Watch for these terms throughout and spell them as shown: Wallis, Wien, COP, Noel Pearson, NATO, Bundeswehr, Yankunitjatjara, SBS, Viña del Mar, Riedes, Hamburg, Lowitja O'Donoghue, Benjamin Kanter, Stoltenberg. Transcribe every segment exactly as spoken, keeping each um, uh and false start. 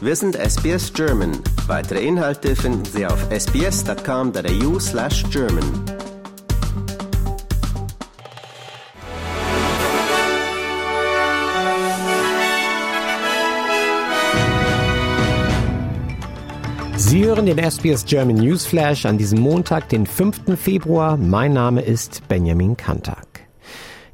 Wir sind S B S German. Weitere Inhalte finden Sie auf sbs.com.au slash German. Sie hören den S B S German Newsflash an diesem Montag, den fünften Februar. Mein Name ist Benjamin Kanter.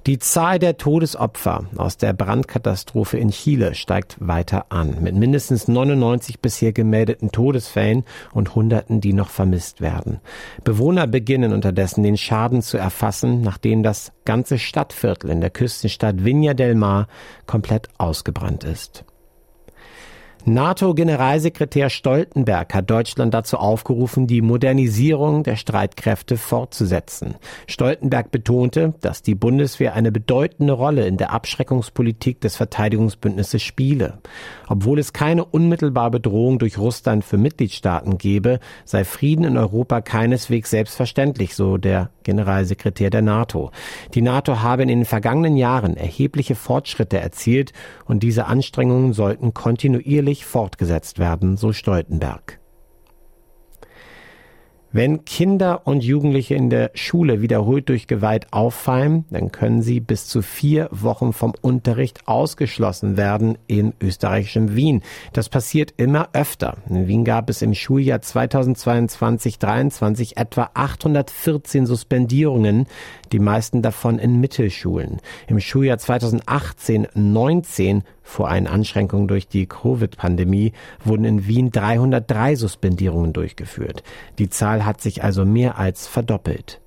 Die Zahl der Todesopfer aus der Brandkatastrophe in Chile steigt weiter an, mit mindestens neunundneunzig bisher gemeldeten Todesfällen und Hunderten, die noch vermisst werden. Bewohner beginnen unterdessen, den Schaden zu erfassen, nachdem das ganze Stadtviertel in der Küstenstadt Viña del Mar komplett ausgebrannt ist. NATO-Generalsekretär Stoltenberg hat Deutschland dazu aufgerufen, die Modernisierung der Streitkräfte fortzusetzen. Stoltenberg betonte, dass die Bundeswehr eine bedeutende Rolle in der Abschreckungspolitik des Verteidigungsbündnisses spiele. Obwohl es keine unmittelbare Bedrohung durch Russland für Mitgliedstaaten gebe, sei Frieden in Europa keineswegs selbstverständlich, so der Generalsekretär der NATO. Die NATO habe in den vergangenen Jahren erhebliche Fortschritte erzielt und diese Anstrengungen sollten kontinuierlich fortgesetzt werden, so Stoltenberg. Wenn Kinder und Jugendliche in der Schule wiederholt durch Gewalt auffallen, dann können sie bis zu vier Wochen vom Unterricht ausgeschlossen werden in österreichischem Wien. Das passiert immer öfter. In Wien gab es im Schuljahr zweitausendzweiundzwanzig dreiundzwanzig etwa achthundertvierzehn Suspendierungen, die meisten davon in Mittelschulen. Im Schuljahr zweitausendachtzehn neunzehn vor einer Einschränkung durch die Covid-Pandemie wurden in Wien dreihundertdrei Suspendierungen durchgeführt. Die Zahl hat sich also mehr als verdoppelt.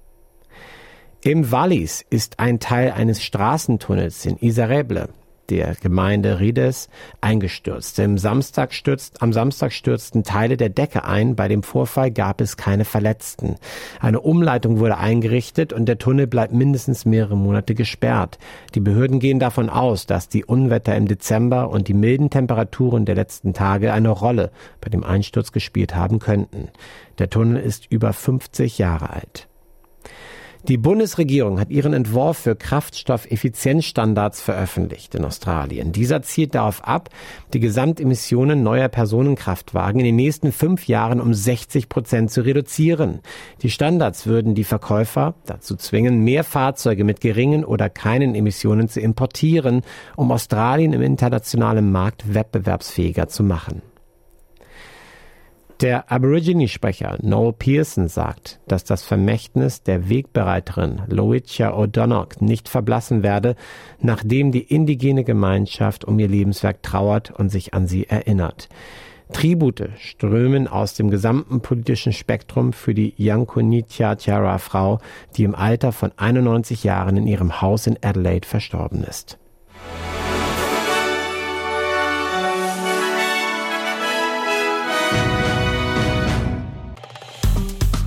Im Wallis ist ein Teil eines Straßentunnels in Isareble, der Gemeinde Riedes, eingestürzt. Am Samstag, stürzt, am Samstag stürzten Teile der Decke ein. Bei dem Vorfall gab es keine Verletzten. Eine Umleitung wurde eingerichtet und der Tunnel bleibt mindestens mehrere Monate gesperrt. Die Behörden gehen davon aus, dass die Unwetter im Dezember und die milden Temperaturen der letzten Tage eine Rolle bei dem Einsturz gespielt haben könnten. Der Tunnel ist über fünfzig Jahre alt. Die Bundesregierung hat ihren Entwurf für Kraftstoffeffizienzstandards veröffentlicht in Australien. Dieser zielt darauf ab, die Gesamtemissionen neuer Personenkraftwagen in den nächsten fünf Jahren um sechzig Prozent zu reduzieren. Die Standards würden die Verkäufer dazu zwingen, mehr Fahrzeuge mit geringen oder keinen Emissionen zu importieren, um Australien im internationalen Markt wettbewerbsfähiger zu machen. Der Aborigine-Sprecher Noel Pearson sagt, dass das Vermächtnis der Wegbereiterin Lowitja O'Donoghue nicht verblassen werde, nachdem die indigene Gemeinschaft um ihr Lebenswerk trauert und sich an sie erinnert. Tribute strömen aus dem gesamten politischen Spektrum für die Yankunitjatjara-Frau, die im Alter von einundneunzig Jahren in ihrem Haus in Adelaide verstorben ist.